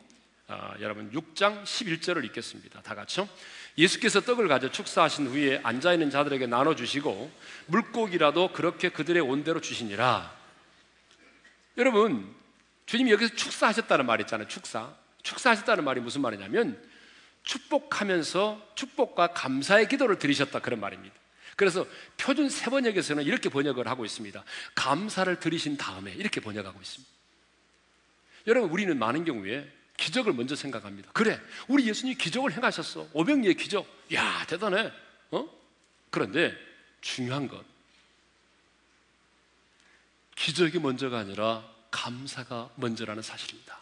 여러분 6장 11절을 읽겠습니다. 다 같이요. 예수께서 떡을 가져 축사하신 후에 앉아있는 자들에게 나눠주시고 물고기라도 그렇게 그들의 온대로 주시니라. 여러분, 주님이 여기서 축사하셨다는 말이 있잖아요. 축사하셨다는 말이 무슨 말이냐면 축복하면서 축복과 감사의 기도를 드리셨다, 그런 말입니다. 그래서 표준 세번역에서는 이렇게 번역을 하고 있습니다. 감사를 드리신 다음에, 이렇게 번역하고 있습니다. 여러분, 우리는 많은 경우에 기적을 먼저 생각합니다. 그래, 우리 예수님이 기적을 행하셨어. 오병이의 기적, 이야 대단해. 그런데 중요한 건 기적이 먼저가 아니라 감사가 먼저라는 사실입니다.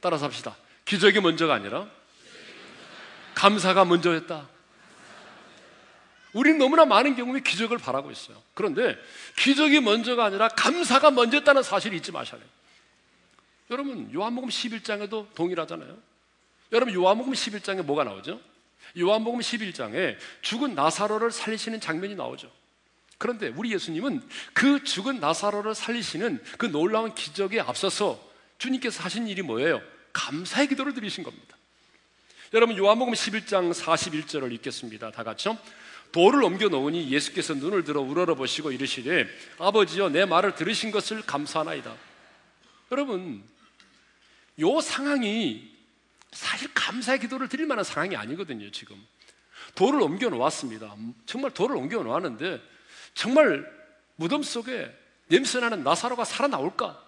따라서 합시다. 기적이 먼저가 아니라 감사가 먼저였다. 우리는 너무나 많은 경우에 기적을 바라고 있어요. 그런데 기적이 먼저가 아니라 감사가 먼저였다는 사실을 잊지 마셔야 돼요. 여러분, 요한복음 11장에도 동일하잖아요. 여러분, 요한복음 11장에 뭐가 나오죠? 요한복음 11장에 죽은 나사로를 살리시는 장면이 나오죠. 그런데 우리 예수님은 그 죽은 나사로를 살리시는 그 놀라운 기적에 앞서서 주님께서 하신 일이 뭐예요? 감사의 기도를 드리신 겁니다. 여러분, 요한복음 11장 41절을 읽겠습니다. 다 같이요. 돌을 옮겨 놓으니 예수께서 눈을 들어 우러러보시고 이르시되 아버지여, 내 말을 들으신 것을 감사하나이다. 여러분, 요 상황이 사실 감사의 기도를 드릴 만한 상황이 아니거든요. 지금 돌을 옮겨 놓았습니다. 정말 돌을 옮겨 놓았는데 정말 무덤 속에 냄새나는 나사로가 살아나올까?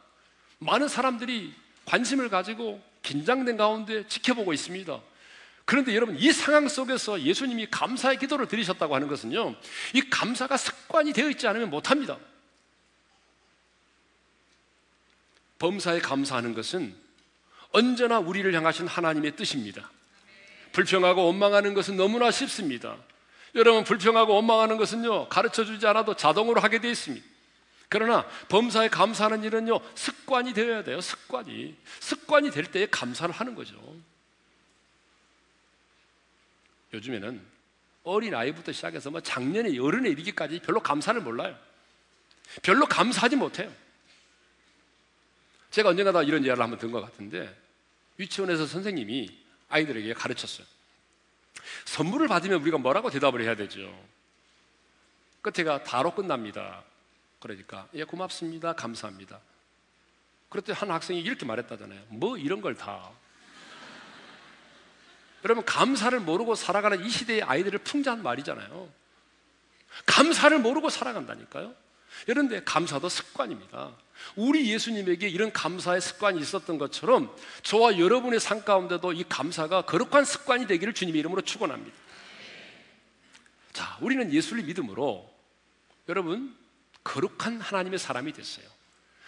많은 사람들이 관심을 가지고 긴장된 가운데 지켜보고 있습니다. 그런데 여러분, 이 상황 속에서 예수님이 감사의 기도를 드리셨다고 하는 것은요, 이 감사가 습관이 되어 있지 않으면 못합니다. 범사에 감사하는 것은 언제나 우리를 향하신 하나님의 뜻입니다. 불평하고 원망하는 것은 너무나 쉽습니다. 여러분, 불평하고 원망하는 것은요, 가르쳐주지 않아도 자동으로 하게 되어 있습니다. 그러나 범사에 감사하는 일은요, 습관이 되어야 돼요. 습관이 될 때에 감사를 하는 거죠. 요즘에는 어린아이부터 시작해서 작년에 어른에 이르기까지 별로 감사를 몰라요. 별로 감사하지 못해요. 제가 언젠가 다 이런 이야기를 한번 든 것 같은데, 유치원에서 선생님이 아이들에게 가르쳤어요. 선물을 받으면 우리가 뭐라고 대답을 해야 되죠? 끝에가 다로 끝납니다. 그러니까 예, 고맙습니다, 감사합니다. 그랬더니 한 학생이 이렇게 말했다잖아요. 뭐 이런 걸 다. 여러분, 감사를 모르고 살아가는 이 시대의 아이들을 풍자한 말이잖아요. 감사를 모르고 살아간다니까요. 그런데 감사도 습관입니다. 우리 예수님에게 이런 감사의 습관이 있었던 것처럼 저와 여러분의 삶 가운데도 이 감사가 거룩한 습관이 되기를 주님의 이름으로 축원합니다. 자, 우리는 예수를 믿음으로 여러분 거룩한 하나님의 사람이 됐어요.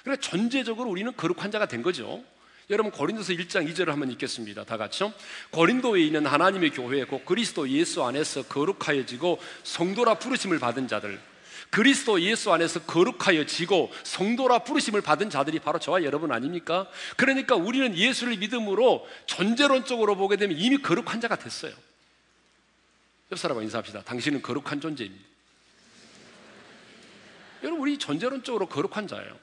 그러니까 존재적으로 우리는 거룩한 자가 된 거죠. 여러분, 고린도서 1장 2절을 한번 읽겠습니다. 다 같이요. 고린도에 있는 하나님의 교회, 곧 그리스도 예수 안에서 거룩하여지고 성도라 부르심을 받은 자들, 그리스도 예수 안에서 거룩하여지고 성도라 부르심을 받은 자들이 바로 저와 여러분 아닙니까? 그러니까 우리는 예수를 믿음으로 존재론적으로 보게 되면 이미 거룩한 자가 됐어요. 옆 사람과 인사합시다. 당신은 거룩한 존재입니다. 여러분, 우리 존재론적으로 거룩한 자예요.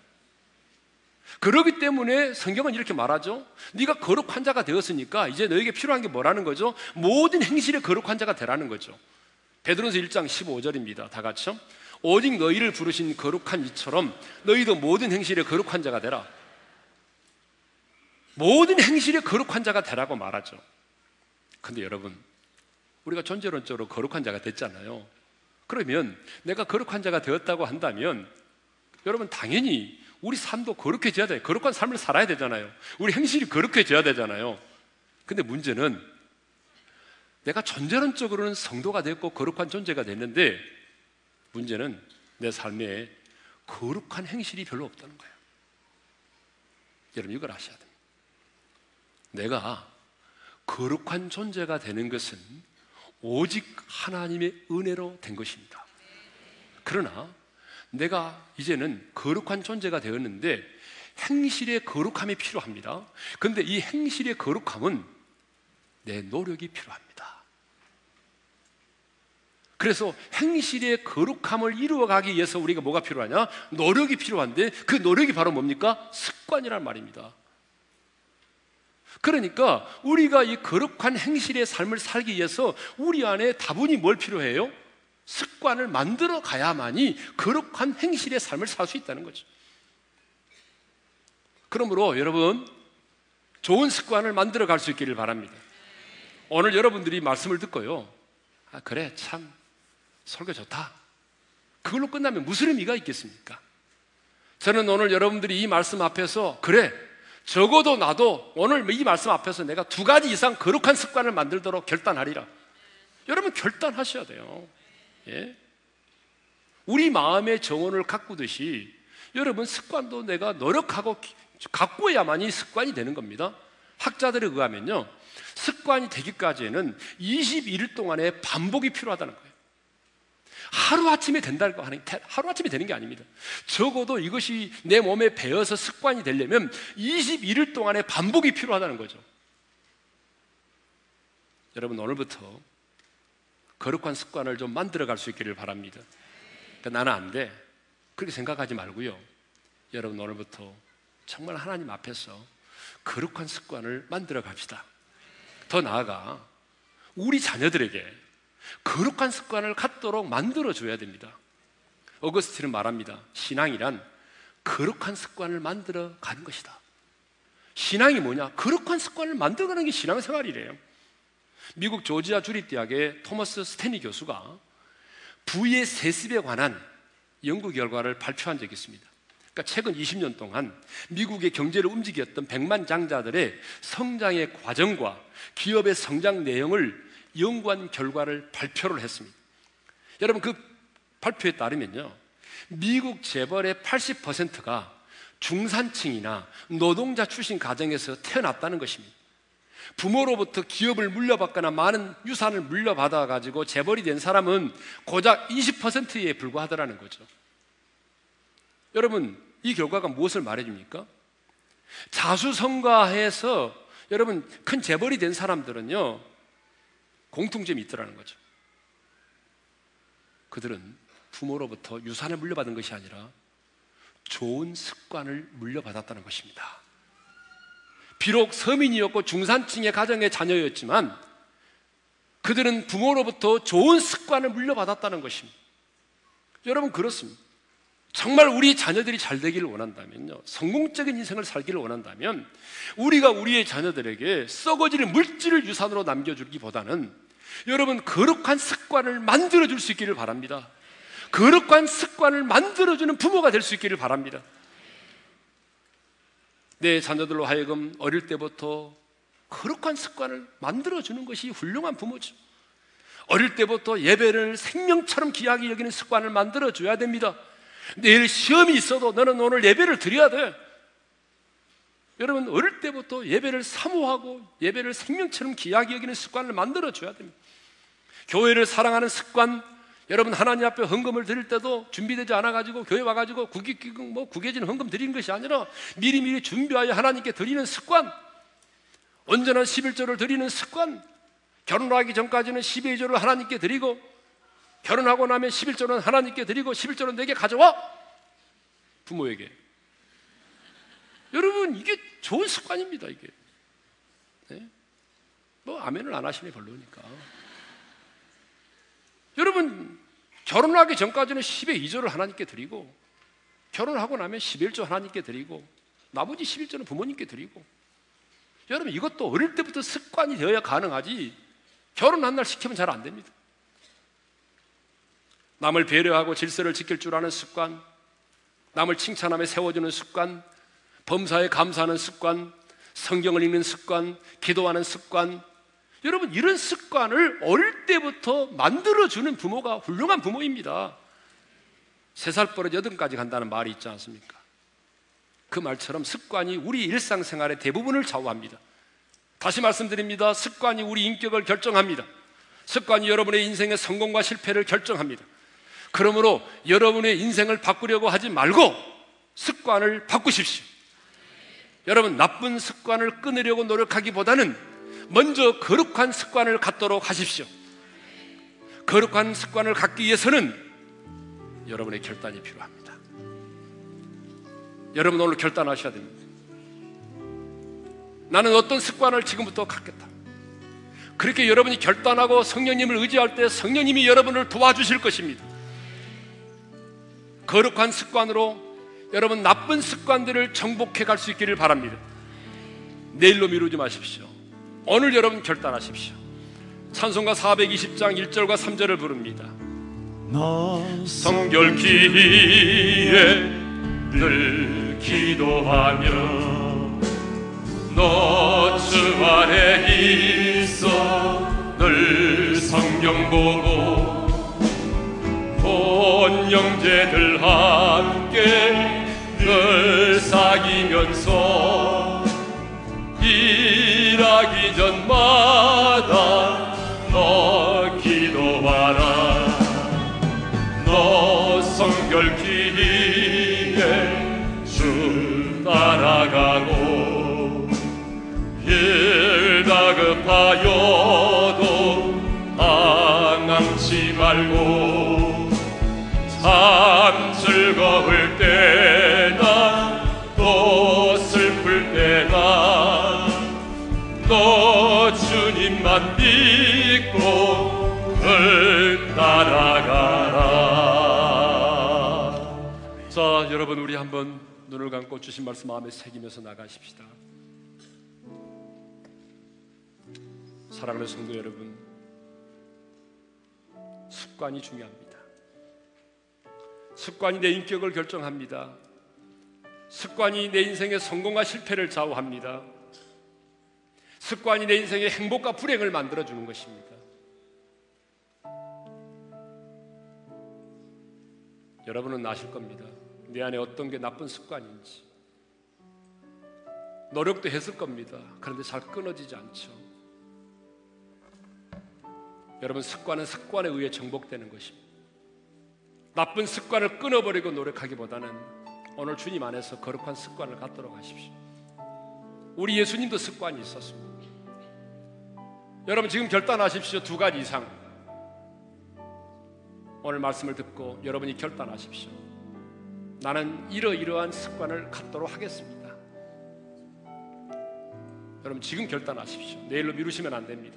그러기 때문에 성경은 이렇게 말하죠. 네가 거룩한 자가 되었으니까 이제 너에게 필요한 게 뭐라는 거죠? 모든 행실에 거룩한 자가 되라는 거죠. 베드로서 1장 15절입니다. 다 같이요. 오직 너희를 부르신 거룩한 이처럼 너희도 모든 행실에 거룩한 자가 되라. 모든 행실에 거룩한 자가 되라고 말하죠. 근데 여러분, 우리가 존재론적으로 거룩한 자가 됐잖아요. 그러면 내가 거룩한 자가 되었다고 한다면 여러분, 당연히 우리 삶도 거룩해져야 돼요. 거룩한 삶을 살아야 되잖아요. 우리 행실이 거룩해져야 되잖아요. 근데 문제는 내가 존재론적으로는 성도가 됐고 거룩한 존재가 됐는데 문제는 내 삶에 거룩한 행실이 별로 없다는 거예요. 여러분, 이걸 아셔야 됩니다. 내가 거룩한 존재가 되는 것은 오직 하나님의 은혜로 된 것입니다. 그러나 내가 이제는 거룩한 존재가 되었는데 행실의 거룩함이 필요합니다. 그런데 이 행실의 거룩함은 내 노력이 필요합니다. 그래서 행실의 거룩함을 이루어가기 위해서 우리가 뭐가 필요하냐? 노력이 필요한데 그 노력이 바로 뭡니까? 습관이란 말입니다. 그러니까 우리가 이 거룩한 행실의 삶을 살기 위해서 우리 안에 다분히 뭘 필요해요? 습관을 만들어 가야만이 거룩한 행실의 삶을 살 수 있다는 거죠. 그러므로 여러분, 좋은 습관을 만들어 갈 수 있기를 바랍니다. 오늘 여러분들이 말씀을 듣고요, 아 그래, 참 설교 좋다, 그걸로 끝나면 무슨 의미가 있겠습니까? 저는 오늘 여러분들이 이 말씀 앞에서, 그래, 적어도 나도 오늘 이 말씀 앞에서 내가 2가지 이상 거룩한 습관을 만들도록 결단하리라. 여러분 결단하셔야 돼요. 예? 우리 마음의 정원을 가꾸듯이 여러분 습관도 내가 노력하고 가꾸어야만이 습관이 되는 겁니다. 학자들에 의하면요, 습관이 되기까지는 21일 동안의 반복이 필요하다는 거예요. 하루아침에 된다는 거, 하루아침에 되는 게 아닙니다. 적어도 이것이 내 몸에 배어서 습관이 되려면 21일 동안의 반복이 필요하다는 거죠. 여러분 오늘부터 거룩한 습관을 좀 만들어갈 수 있기를 바랍니다. 그러니까 나는 안 돼, 그렇게 생각하지 말고요, 여러분 오늘부터 정말 하나님 앞에서 거룩한 습관을 만들어 갑시다. 더 나아가 우리 자녀들에게 거룩한 습관을 갖도록 만들어줘야 됩니다. 어거스틴은 말합니다. 신앙이란 거룩한 습관을 만들어 가는 것이다. 신앙이 뭐냐? 거룩한 습관을 만들어 가는 게 신앙생활이래요. 미국 조지아 주립대학의 토머스 스탠리 교수가 부의 세습에 관한 연구 결과를 발표한 적이 있습니다. 그러니까 최근 20년 동안 미국의 경제를 움직였던 100만 장자들의 성장의 과정과 기업의 성장 내용을 연구한 결과를 발표를 했습니다. 여러분 그 발표에 따르면요, 미국 재벌의 80%가 중산층이나 노동자 출신 가정에서 태어났다는 것입니다. 부모로부터 기업을 물려받거나 많은 유산을 물려받아가지고 재벌이 된 사람은 고작 20%에 불과하더라는 거죠. 여러분 이 결과가 무엇을 말해줍니까? 자수성가해서 여러분 큰 재벌이 된 사람들은요, 공통점이 있더라는 거죠. 그들은 부모로부터 유산을 물려받은 것이 아니라 좋은 습관을 물려받았다는 것입니다. 비록 서민이었고 중산층의 가정의 자녀였지만 그들은 부모로부터 좋은 습관을 물려받았다는 것입니다. 여러분 그렇습니다. 정말 우리 자녀들이 잘 되기를 원한다면요, 성공적인 인생을 살기를 원한다면 우리가 우리의 자녀들에게 썩어지는 물질을 유산으로 남겨주기보다는 여러분 거룩한 습관을 만들어줄 수 있기를 바랍니다. 거룩한 습관을 만들어주는 부모가 될 수 있기를 바랍니다. 내 자녀들로 하여금 어릴 때부터 거룩한 습관을 만들어주는 것이 훌륭한 부모죠. 어릴 때부터 예배를 생명처럼 귀하게 여기는 습관을 만들어줘야 됩니다. 내일 시험이 있어도 너는 오늘 예배를 드려야 돼. 여러분 어릴 때부터 예배를 사모하고 예배를 생명처럼 귀하게 여기는 습관을 만들어줘야 됩니다. 교회를 사랑하는 습관, 여러분 하나님 앞에 헌금을 드릴 때도 준비되지 않아가지고 교회 와가지고 구개진 헌금 드리는 것이 아니라 미리미리 준비하여 하나님께 드리는 습관, 온전한 11조를 드리는 습관, 결혼하기 전까지는 12조를 하나님께 드리고 결혼하고 나면 11조는 하나님께 드리고 11조는 내게 가져와! 부모에게. 여러분 이게 좋은 습관입니다. 이게 네? 뭐 아멘을 안 하시네, 별로니까. 여러분 결혼하기 전까지는 10의 2조를 하나님께 드리고 결혼하고 나면 11조 하나님께 드리고 나머지 11조는 부모님께 드리고, 여러분 이것도 어릴 때부터 습관이 되어야 가능하지 결혼한 날 시키면 잘 안 됩니다. 남을 배려하고 질서를 지킬 줄 아는 습관, 남을 칭찬하며 세워주는 습관, 범사에 감사하는 습관, 성경을 읽는 습관, 기도하는 습관, 여러분 이런 습관을 어릴 때부터 만들어주는 부모가 훌륭한 부모입니다. 3살 버릇 8까지 간다는 말이 있지 않습니까? 그 말처럼 습관이 우리 일상생활의 대부분을 좌우합니다. 다시 말씀드립니다. 습관이 우리 인격을 결정합니다. 습관이 여러분의 인생의 성공과 실패를 결정합니다. 그러므로 여러분의 인생을 바꾸려고 하지 말고 습관을 바꾸십시오. 여러분, 나쁜 습관을 끊으려고 노력하기보다는 먼저 거룩한 습관을 갖도록 하십시오. 거룩한 습관을 갖기 위해서는 여러분의 결단이 필요합니다. 여러분 오늘 결단하셔야 됩니다. 나는 어떤 습관을 지금부터 갖겠다. 그렇게 여러분이 결단하고 성령님을 의지할 때 성령님이 여러분을 도와주실 것입니다. 거룩한 습관으로 여러분 나쁜 습관들을 정복해 갈 수 있기를 바랍니다. 내일로 미루지 마십시오. 오늘 여러분 결단하십시오. 찬송가 420장 1절과 3절을 부릅니다. 성결기에 늘 기도하며 너 주말에 있어 늘 성경 보고 본 영제들 함께 늘 사귀면서 일하기 전마다 너 기도하라. 너 성결기에 주 따라가고 일 다급하여도 방황치 말고 참 즐거울 때나 또 슬플 때나 너 주님만 믿 늘 따라가라. 자, 여러분 우리 한번 눈을 감고 주신 말씀 마음에 새기면서 나가십시다. 사랑하는 성도 여러분, 습관이 중요합니다. 습관이 내 인격을 결정합니다. 습관이 내 인생의 성공과 실패를 좌우합니다. 습관이 내 인생의 행복과 불행을 만들어주는 것입니다. 여러분은 아실 겁니다. 내 안에 어떤 게 나쁜 습관인지. 노력도 했을 겁니다. 그런데 잘 끊어지지 않죠. 여러분, 습관은 습관에 의해 정복되는 것입니다. 나쁜 습관을 끊어버리고 노력하기보다는 오늘 주님 안에서 거룩한 습관을 갖도록 하십시오. 우리 예수님도 습관이 있었습니다. 여러분 지금 결단하십시오. 2가지 이상. 오늘 말씀을 듣고 여러분이 결단하십시오. 나는 이러이러한 습관을 갖도록 하겠습니다. 여러분 지금 결단하십시오. 내일로 미루시면 안 됩니다.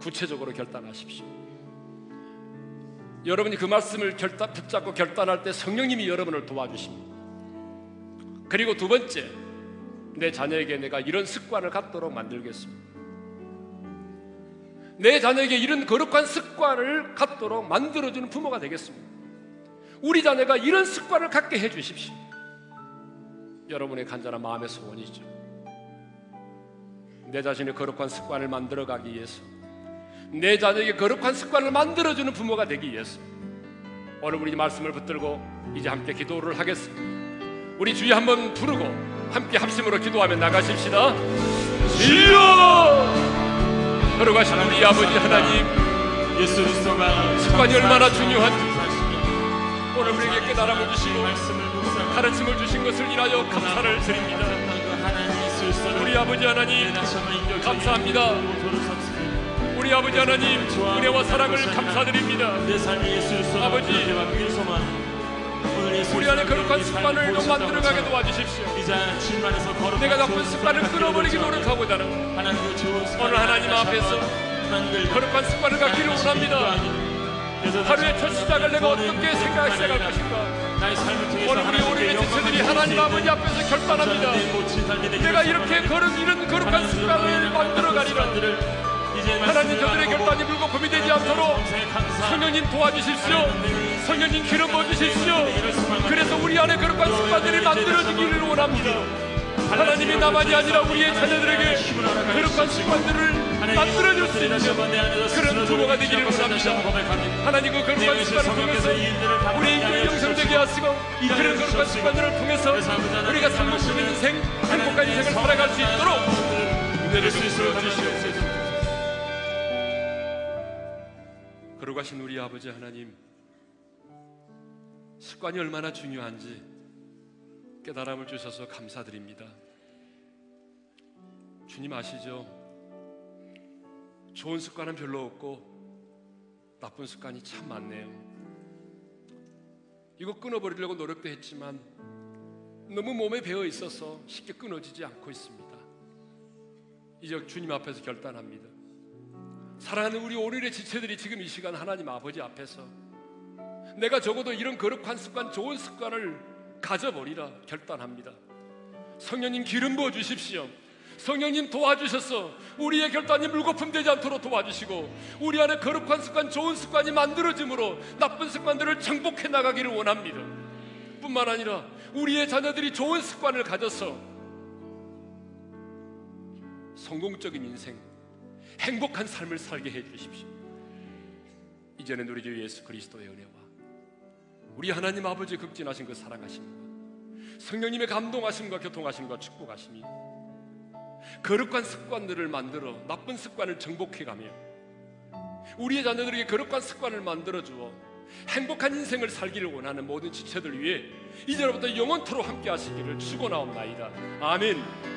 구체적으로 결단하십시오. 여러분이 그 말씀을 붙잡고 결단할 때 성령님이 여러분을 도와주십니다. 그리고 2번째, 내 자녀에게 내가 이런 습관을 갖도록 만들겠습니다. 내 자녀에게 이런 거룩한 습관을 갖도록 만들어주는 부모가 되겠습니다. 우리 자녀가 이런 습관을 갖게 해주십시오. 여러분의 간절한 마음의 소원이죠. 내 자신의 거룩한 습관을 만들어가기 위해서, 내 자녀에게 거룩한 습관을 만들어주는 부모가 되기 위해서 오늘 우리 말씀을 붙들고 이제 함께 기도를 하겠습니다. 우리 주여 한번 부르고 함께 합심으로 기도하며 나가십시다. 주여! 걸어가신 우리 아버지 하나님, 습관이 얼마나 중요한지 오늘 우리에게 깨달음을 주시고 가르침을 주신 것을 인하여 감사를 드립니다. 우리 아버지 하나님 감사합니다. 우리 아버지 하나님 은혜와 사랑을 감사드립니다. 아버지, 우리 안에 거룩한 습관을 좀 만들어가게 도와주십시오. 내가 나쁜 습관을 끊어버리기 노력하고 있다는 오늘 하나님 앞에서 거룩한 습관을 갖기를 원합니다. 하루의 첫 시작을 내가 어떻게 생각하기 시작할 것인가. 오늘 우리 오륜의 지체들이 하나님 아버지 앞에서 결단합니다. 내가 이렇게 이런 거룩한 습관을 만들어가리라. 하나님, 저들의 결단이 물고 고민 되지 않도록 성령님 도와주십시오. 성령님 기름 부어주십시오. 그래서 우리 안에 거룩한 습관들이 만들어지기를 원합니다. 하나님이 나만이 아니라 우리의 자녀들에게 거룩한 습관들을 만들어줄 수 있는 그런 부모가 되기를 원합니다. 하나님, 그 거룩한 습관을 통해서 우리 인격이 영성되게 하시고 그런 거룩한 습관들을 통해서 우리가 상복적인 인생, 행복한 인생을 살아갈 수 있도록 은혜를 주시옵소서. 거룩하신 우리 아버지 하나님, 습관이 얼마나 중요한지 깨달음을 주셔서 감사드립니다. 주님 아시죠? 좋은 습관은 별로 없고 나쁜 습관이 참 많네요. 이거 끊어버리려고 노력도 했지만 너무 몸에 배어 있어서 쉽게 끊어지지 않고 있습니다. 이제 주님 앞에서 결단합니다. 사랑하는 우리 오늘의 지체들이 지금 이 시간 하나님 아버지 앞에서 내가 적어도 이런 거룩한 습관, 좋은 습관을 가져버리라 결단합니다. 성령님 기름 부어 주십시오. 성령님 도와주셔서 우리의 결단이 물거품 되지 않도록 도와주시고 우리 안에 거룩한 습관, 좋은 습관이 만들어짐으로 나쁜 습관들을 정복해 나가기를 원합니다. 뿐만 아니라 우리의 자녀들이 좋은 습관을 가져서 성공적인 인생, 행복한 삶을 살게 해주십시오. 이제는 우리 주 예수 그리스도의 은혜와 우리 하나님 아버지 극진하신 그 사랑하심과 성령님의 감동하심과 교통하심과 축복하심이 거룩한 습관들을 만들어 나쁜 습관을 정복해가며 우리의 자녀들에게 거룩한 습관을 만들어주어 행복한 인생을 살기를 원하는 모든 지체들 위해 이제로부터 영원토록 함께 하시기를 축원하옵나이다. 아멘.